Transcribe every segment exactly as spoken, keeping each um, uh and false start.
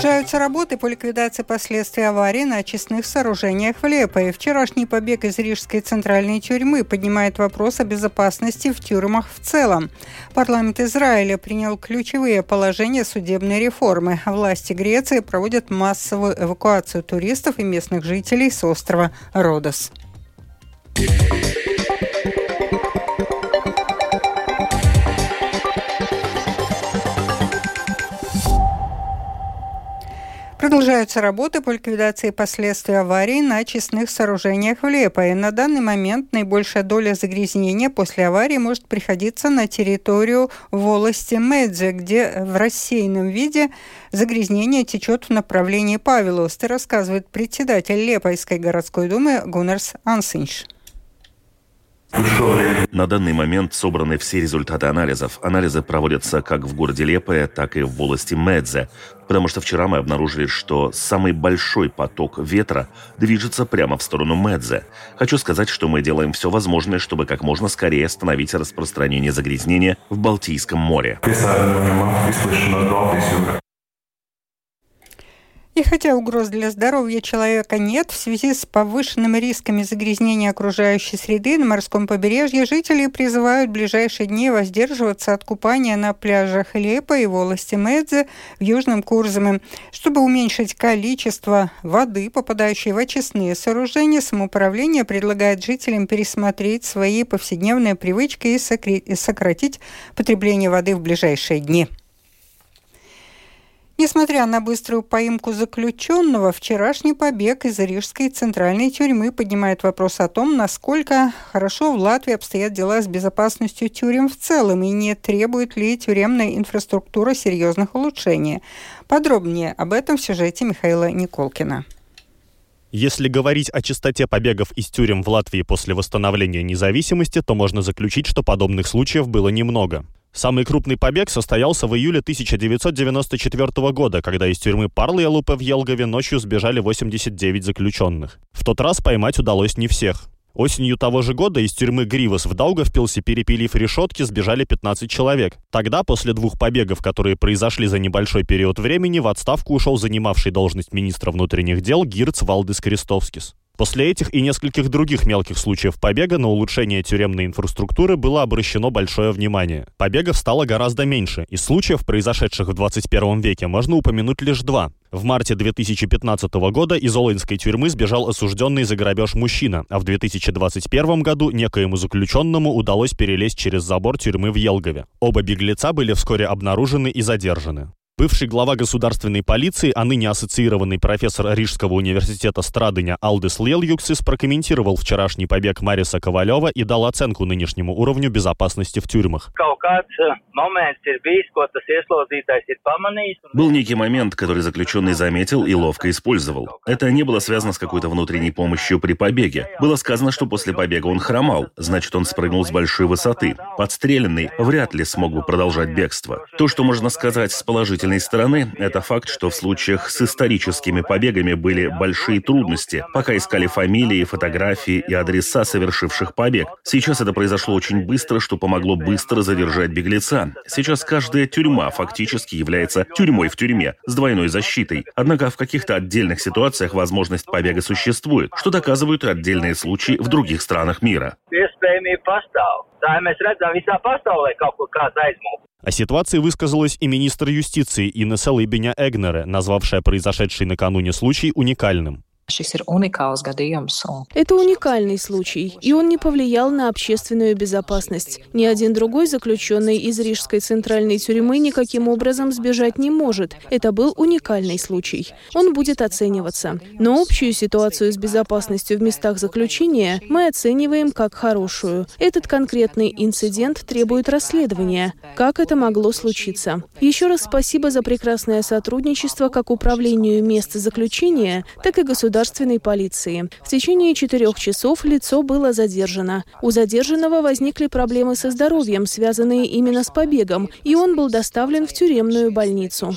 Продолжаются работы по ликвидации последствий аварии на очистных сооружениях в Лепое. Вчерашний побег из Рижской центральной тюрьмы поднимает вопрос о безопасности в тюрьмах в целом. Парламент Израиля принял ключевые положения судебной реформы. Власти Греции проводят массовую эвакуацию туристов и местных жителей с острова Родос. Продолжаются работы по ликвидации последствий аварии на очистных сооружениях в Лепое. На данный момент наибольшая доля загрязнения после аварии может приходиться на территорию волости Медзе, где в рассеянном виде загрязнение течет в направлении Павелоста, рассказывает председатель Лепойской городской думы Гуннерс Ансиньш. На данный момент собраны все результаты анализов. Анализы проводятся как в городе Лепое, так и в волости Медзе, потому что вчера мы обнаружили, что самый большой поток ветра движется прямо в сторону Медзе. Хочу сказать, что мы делаем все возможное, чтобы как можно скорее остановить распространение загрязнения в Балтийском море. И хотя угроз для здоровья человека нет, в связи с повышенными рисками загрязнения окружающей среды на морском побережье жители призывают в ближайшие дни воздерживаться от купания на пляжах Лепа и волости Медзе в Южном Курзаме. Чтобы уменьшить количество воды, попадающей в очистные сооружения, самоуправление предлагает жителям пересмотреть свои повседневные привычки и, сокр... и сократить потребление воды в ближайшие дни. Несмотря на быструю поимку заключенного, вчерашний побег из Рижской центральной тюрьмы поднимает вопрос о том, насколько хорошо в Латвии обстоят дела с безопасностью тюрем в целом и не требует ли тюремная инфраструктура серьезных улучшений. Подробнее об этом в сюжете Михаила Николкина. Если говорить о частоте побегов из тюрем в Латвии после восстановления независимости, то можно заключить, что подобных случаев было немного. Самый крупный побег состоялся в июле тысяча девятьсот девяносто четвёртого года, когда из тюрьмы Парлоя Лупе в Елгаве ночью сбежали восемьдесят девять заключенных. В тот раз поймать удалось не всех. Осенью того же года из тюрьмы Гривос в Даугавпилсе, перепилив решетки, сбежали пятнадцать человек. Тогда, после двух побегов, которые произошли за небольшой период времени, в отставку ушел занимавший должность министра внутренних дел Гирц Валдес-Крестовскис. После этих и нескольких других мелких случаев побега на улучшение тюремной инфраструктуры было обращено большое внимание. Побегов стало гораздо меньше. Из случаев, произошедших в двадцать первом веке, можно упомянуть лишь два. В марте две тысячи пятнадцатого года из Олонецкой тюрьмы сбежал осужденный за грабеж мужчина, а в две тысячи двадцать первом году некоему заключенному удалось перелезть через забор тюрьмы в Елгаве. Оба беглеца были вскоре обнаружены и задержаны. Бывший глава государственной полиции, а ныне ассоциированный профессор Рижского университета Страдиня Алдис Лиелюксис прокомментировал вчерашний побег Мариса Ковалева и дал оценку нынешнему уровню безопасности в тюрьмах. Был некий момент, который заключенный заметил и ловко использовал. Это не было связано с какой-то внутренней помощью при побеге. Было сказано, что после побега он хромал, значит, он спрыгнул с большой высоты. Подстреленный вряд ли смог бы продолжать бегство. То, что можно сказать с положительной стороны, это факт, что в случаях с историческими побегами были большие трудности, пока искали фамилии, фотографии и адреса совершивших побег. Сейчас это произошло очень быстро, что помогло быстро задержать беглеца. Сейчас каждая тюрьма фактически является тюрьмой в тюрьме с двойной защитой. Однако в каких-то отдельных ситуациях возможность побега существует, что доказывают отдельные случаи в других странах мира. О ситуации высказалась и министр юстиции Инна Салыбеня Эгнере, назвавшая произошедший накануне случай уникальным. Это уникальный случай, и он не повлиял на общественную безопасность. Ни один другой заключенный из Рижской центральной тюрьмы никаким образом сбежать не может. Это был уникальный случай. Он будет оцениваться. Но общую ситуацию с безопасностью в местах заключения мы оцениваем как хорошую. Этот конкретный инцидент требует расследования. Как это могло случиться? Еще раз спасибо за прекрасное сотрудничество как управлению места заключения, так и государственному. Полиции. В течение четырех часов лицо было задержано. У задержанного возникли проблемы со здоровьем, связанные именно с побегом, и он был доставлен в тюремную больницу.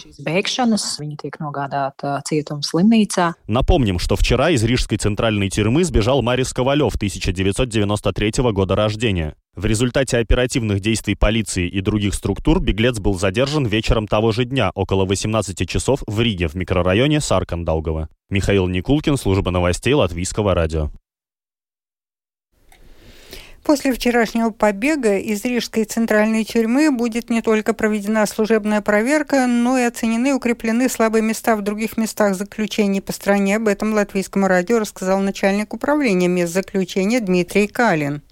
Напомним, что вчера из Рижской центральной тюрьмы сбежал Марис Ковалев тысяча девятьсот девяносто третьего года рождения. В результате оперативных действий полиции и других структур беглец был задержан вечером того же дня, около восемнадцати часов в Риге, в микрорайоне Саркандаугова. Михаил Николкин, служба новостей Латвийского радио. После вчерашнего побега из Рижской центральной тюрьмы будет не только проведена служебная проверка, но и оценены и укреплены слабые места в других местах заключений по стране. Об этом Латвийскому радио рассказал начальник управления мест заключения Дмитрий Калин.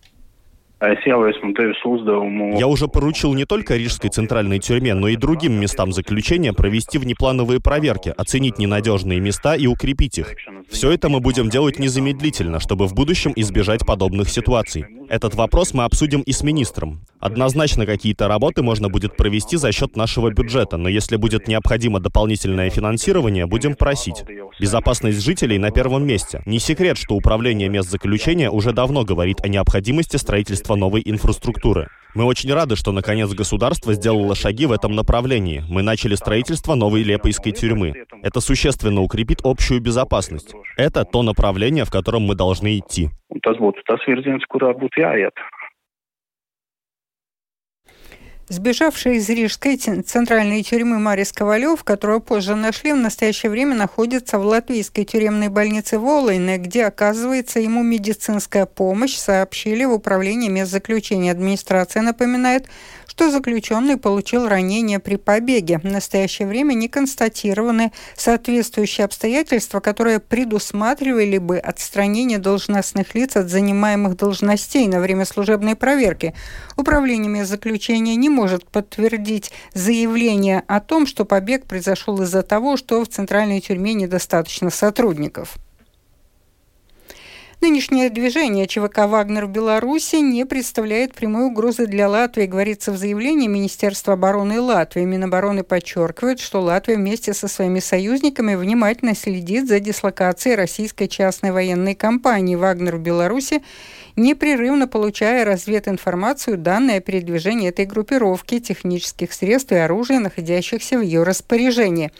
Я уже поручил не только Рижской центральной тюрьме, но и другим местам заключения провести внеплановые проверки, оценить ненадежные места и укрепить их. Все это мы будем делать незамедлительно, чтобы в будущем избежать подобных ситуаций. Этот вопрос мы обсудим и с министром. Однозначно какие-то работы можно будет провести за счет нашего бюджета, но если будет необходимо дополнительное финансирование, будем просить. Безопасность жителей на первом месте. Не секрет, что управление мест заключения уже давно говорит о необходимости строительства новой инфраструктуры. Мы очень рады, что наконец государство сделало шаги в этом направлении. Мы начали строительство новой Лепойской тюрьмы. Это существенно укрепит общую безопасность. Это то направление, в котором мы должны идти. Сбежавшая из Рижской центральной тюрьмы Марис Ковалев, которую позже нашли, в настоящее время находится в латвийской тюремной больнице Волоине, где оказывается ему медицинская помощь, сообщили в управлении мест заключения. Администрация напоминает, что заключенный получил ранение при побеге. В настоящее время не констатированы соответствующие обстоятельства, которые предусматривали бы отстранение должностных лиц от занимаемых должностей на время служебной проверки. Управление мест заключения не может может подтвердить заявление о том, что побег произошел из-за того, что в центральной тюрьме недостаточно сотрудников. Нынешнее движение ЧВК «Вагнер» в Беларуси не представляет прямой угрозы для Латвии, говорится в заявлении Министерства обороны Латвии. Минобороны подчеркивает, что Латвия вместе со своими союзниками внимательно следит за дислокацией российской частной военной компании «Вагнер» в Беларуси, непрерывно получая развединформацию, данные о передвижении этой группировки, технических средств и оружия, находящихся в ее распоряжении.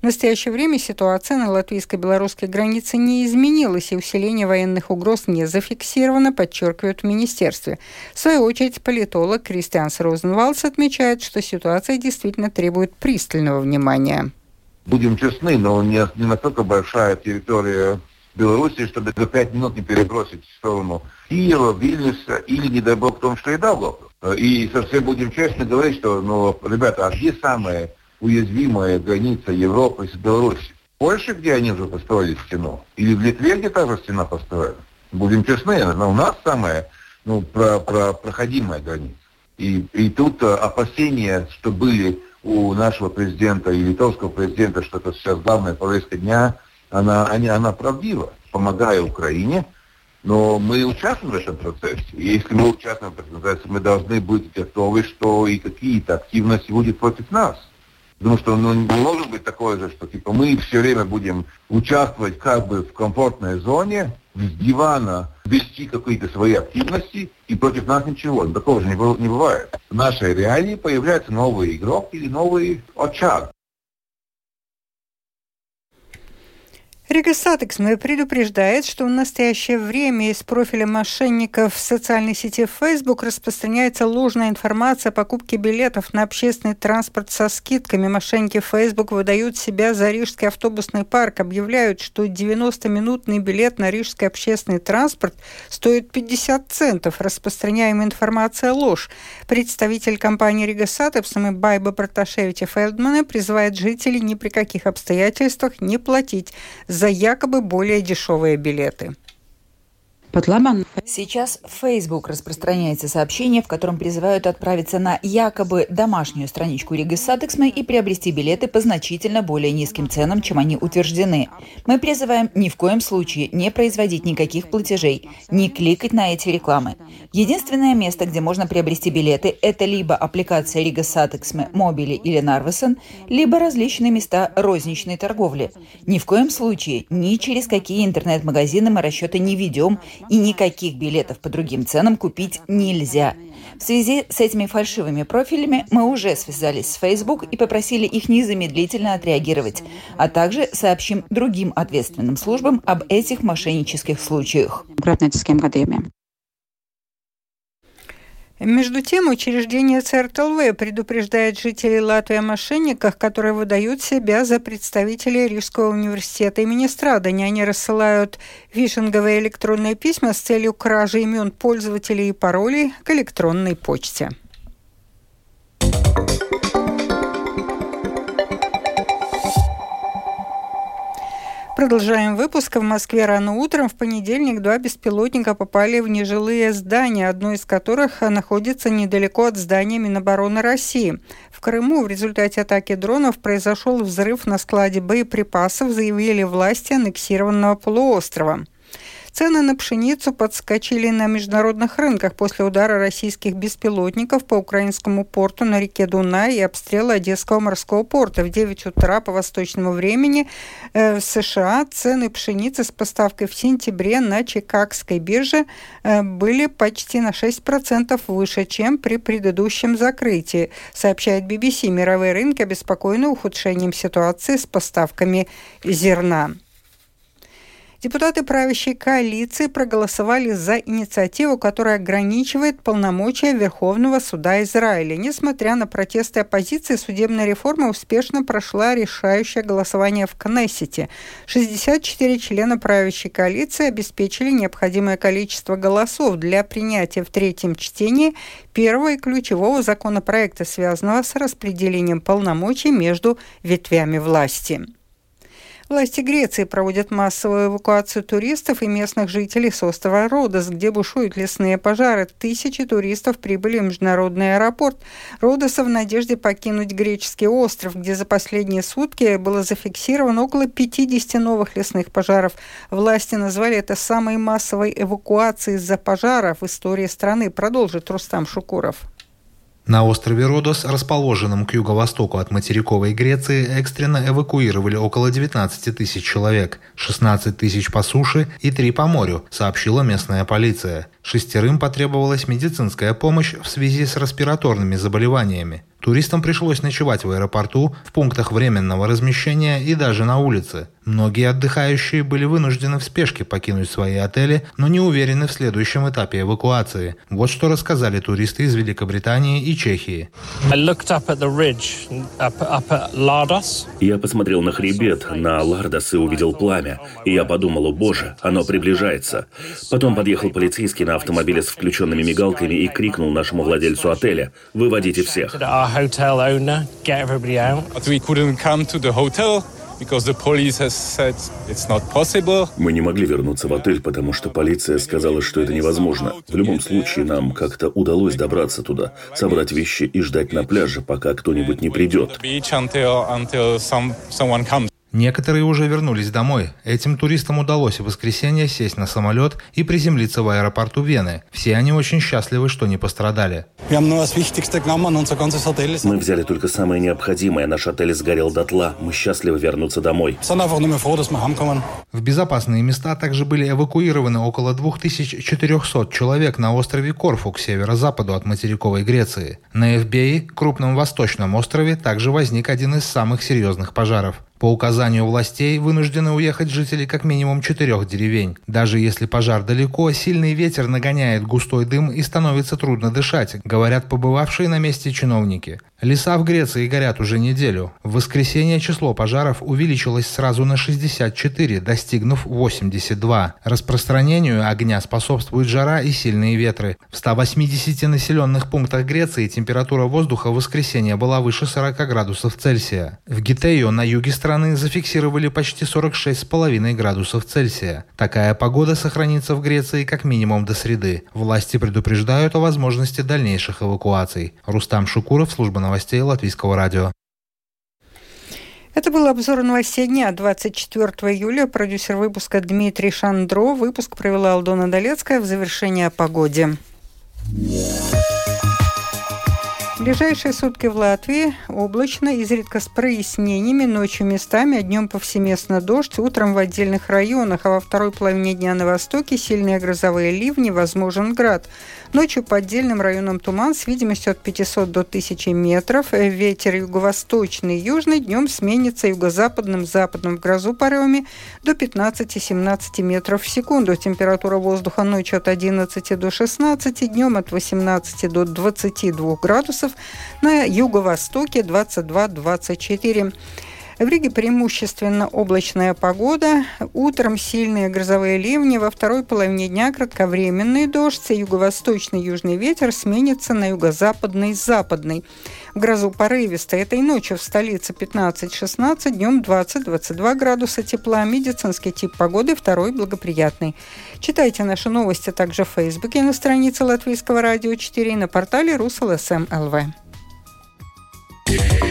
В настоящее время ситуация на латвийско-белорусской границе не изменилась, и усиление военных угроз не зафиксировано, подчеркивают в министерстве. В свою очередь, политолог Кристианс Розенвалдс отмечает, что ситуация действительно требует пристального внимания. Будем честны, но не, не настолько большая территория Беларуси, чтобы за пять минут не перебросить в сторону Киева, Вильнюса или, не дай бог, в том, что и Даблов. И совсем будем честно говорить, что, ну, ребята, а где самая уязвимая граница Европы с Беларусью? В Польше, где они уже построили стену? Или в Литве, где та же стена построена? Будем честны, но у нас самая, ну, про, про, проходимая граница. И, и тут опасения, что были у нашего президента и литовского президента, что это сейчас главная повестка дня, Она, они, она правдива, помогая Украине, но мы участвуем в этом процессе. И если мы участвуем в этом процессе, мы должны быть готовы, что и какие-то активности будут против нас. Потому что ну, не может быть такое же, что типа мы все время будем участвовать как бы в комфортной зоне, с дивана вести какие-то свои активности, и против нас ничего. Такого же не бывает. В нашей реалии появляется новый игрок или новый очаг. Рига Сатексмы предупреждает, что в настоящее время из профиля мошенников в социальной сети Facebook распространяется ложная информация о покупке билетов на общественный транспорт со скидками. Мошенники Facebook выдают себя за Рижский автобусный парк, объявляют, что девяносто минутный билет на рижский общественный транспорт стоит пятьдесят центов. Распространяемая информация – ложь. Представитель компании Рига Сатексмы Байба Проташевич Фелдмана призывает жителей ни при каких обстоятельствах не платить за якобы более дешевые билеты. Сейчас в Facebook распространяется сообщение, в котором призывают отправиться на якобы домашнюю страничку Риги Сатексмы и приобрести билеты по значительно более низким ценам, чем они утверждены. Мы призываем ни в коем случае не производить никаких платежей, не кликать на эти рекламы. Единственное место, где можно приобрести билеты, это либо аппликация Рига Сатексмы, Мобили или Нарвесен, либо различные места розничной торговли. Ни в коем случае ни через какие интернет-магазины мы расчеты не ведем, и никаких билетов по другим ценам купить нельзя. В связи с этими фальшивыми профилями мы уже связались с Facebook и попросили их незамедлительно отреагировать, а также сообщим другим ответственным службам об этих мошеннических случаях. Между тем, учреждение си и эр ти эл ви предупреждает жителей Латвии о мошенниках, которые выдают себя за представителей Рижского университета имени Страдиня. Они рассылают фишинговые электронные письма с целью кражи имен пользователей и паролей к электронной почте. Продолжаем выпуск. В Москве рано утром в понедельник два беспилотника попали в нежилые здания, одно из которых находится недалеко от здания Минобороны России. В Крыму в результате атаки дронов произошел взрыв на складе боеприпасов, заявили власти аннексированного полуострова. Цены на пшеницу подскочили на международных рынках после удара российских беспилотников по украинскому порту на реке Дунай и обстрела Одесского морского порта. В девять утра по восточному времени в США цены пшеницы с поставкой в сентябре на Чикагской бирже были почти на шесть процентов выше, чем при предыдущем закрытии, сообщает би би си. Мировые рынки обеспокоены ухудшением ситуации с поставками зерна. Депутаты правящей коалиции проголосовали за инициативу, которая ограничивает полномочия Верховного суда Израиля. Несмотря на протесты оппозиции, судебная реформа успешно прошла решающее голосование в Кнессете. шестьдесят четыре члена правящей коалиции обеспечили необходимое количество голосов для принятия в третьем чтении первого и ключевого законопроекта, связанного с распределением полномочий между ветвями власти. Власти Греции проводят массовую эвакуацию туристов и местных жителей с острова Родос, где бушуют лесные пожары. Тысячи туристов прибыли в международный аэропорт Родоса в надежде покинуть греческий остров, где за последние сутки было зафиксировано около пятьдесят новых лесных пожаров. Власти назвали это самой массовой эвакуацией из-за пожаров в истории страны, продолжит Рустам Шукуров. На острове Родос, расположенном к юго-востоку от материковой Греции, экстренно эвакуировали около девятнадцать тысяч человек, шестнадцать тысяч по суше и три по морю, сообщила местная полиция. Шестерым потребовалась медицинская помощь в связи с респираторными заболеваниями. Туристам пришлось ночевать в аэропорту, в пунктах временного размещения и даже на улице. Многие отдыхающие были вынуждены в спешке покинуть свои отели, но не уверены в следующем этапе эвакуации. Вот что рассказали туристы из Великобритании и Чехии. Я посмотрел на хребет, на Лардос и увидел пламя. И я подумал, о боже, оно приближается. Потом подъехал полицейский на автомобиле с включенными мигалками и крикнул нашему владельцу отеля: «Выводите всех». Hotel owner, get everybody out. But we couldn't come to the hotel because the police has said it's not possible. Мы не могли вернуться в отель, потому что полиция сказала, что это невозможно. В любом случае, нам как-то удалось добраться туда, собрать вещи и ждать на пляже, пока кто-нибудь не придет. Некоторые уже вернулись домой. Этим туристам удалось в воскресенье сесть на самолет и приземлиться в аэропорту Вены. Все они очень счастливы, что не пострадали. Мы взяли только самое необходимое. Наш отель сгорел дотла. Мы счастливы вернуться домой. В безопасные места также были эвакуированы около две тысячи четыреста человек на острове Корфу к северо-западу от материковой Греции. На Эвбее, крупном восточном острове, также возник один из самых серьезных пожаров. По указанию властей вынуждены уехать жители как минимум четырех деревень. Даже если пожар далеко, сильный ветер нагоняет густой дым и становится трудно дышать, говорят побывавшие на месте чиновники. Леса в Греции горят уже неделю. В воскресенье число пожаров увеличилось сразу на шестьдесят четыре, достигнув восемьдесят два. Распространению огня способствует жара и сильные ветры. В ста восьмидесяти населенных пунктах Греции температура воздуха в воскресенье была выше сорока градусов Цельсия. В Гитею на юге страны страны зафиксировали почти сорок шесть целых пять десятых градусов Цельсия. Такая погода сохранится в Греции как минимум до среды. Власти предупреждают о возможности дальнейших эвакуаций. Рустам Шукуров, служба новостей Латвийского радио. Это был обзор новостей дня двадцать четвёртого июля. Продюсер выпуска Дмитрий Шандро. Выпуск провела Алдона Долецкая. В завершение о погоде. В ближайшие сутки в Латвии облачно, изредка с прояснениями, ночью местами, а днем повсеместно дождь, утром в отдельных районах, а во второй половине дня на востоке сильные грозовые ливни, возможен град. Ночью по отдельным районам туман с видимостью от пятисот до тысячи метров. Ветер юго-восточный и южный. Днем сменится юго-западным, западным в грозу порывами до пятнадцати-семнадцати метров в секунду. Температура воздуха ночью от одиннадцати до шестнадцати, днем от восемнадцати до двадцати двух градусов. На юго-востоке двадцать два - двадцать четыре. В Риге преимущественно облачная погода. Утром сильные грозовые ливни. Во второй половине дня кратковременный дождь. Юго-восточный южный ветер сменится на юго-западный западный. В грозу порывисто. Этой ночью в столице пятнадцать-шестнадцать, днем двадцать - двадцать два градуса тепла. Медицинский тип погоды второй благоприятный. Читайте наши новости также в Фейсбуке на странице Латвийского радио четыре и на портале русл точка эс эм точка эл ви.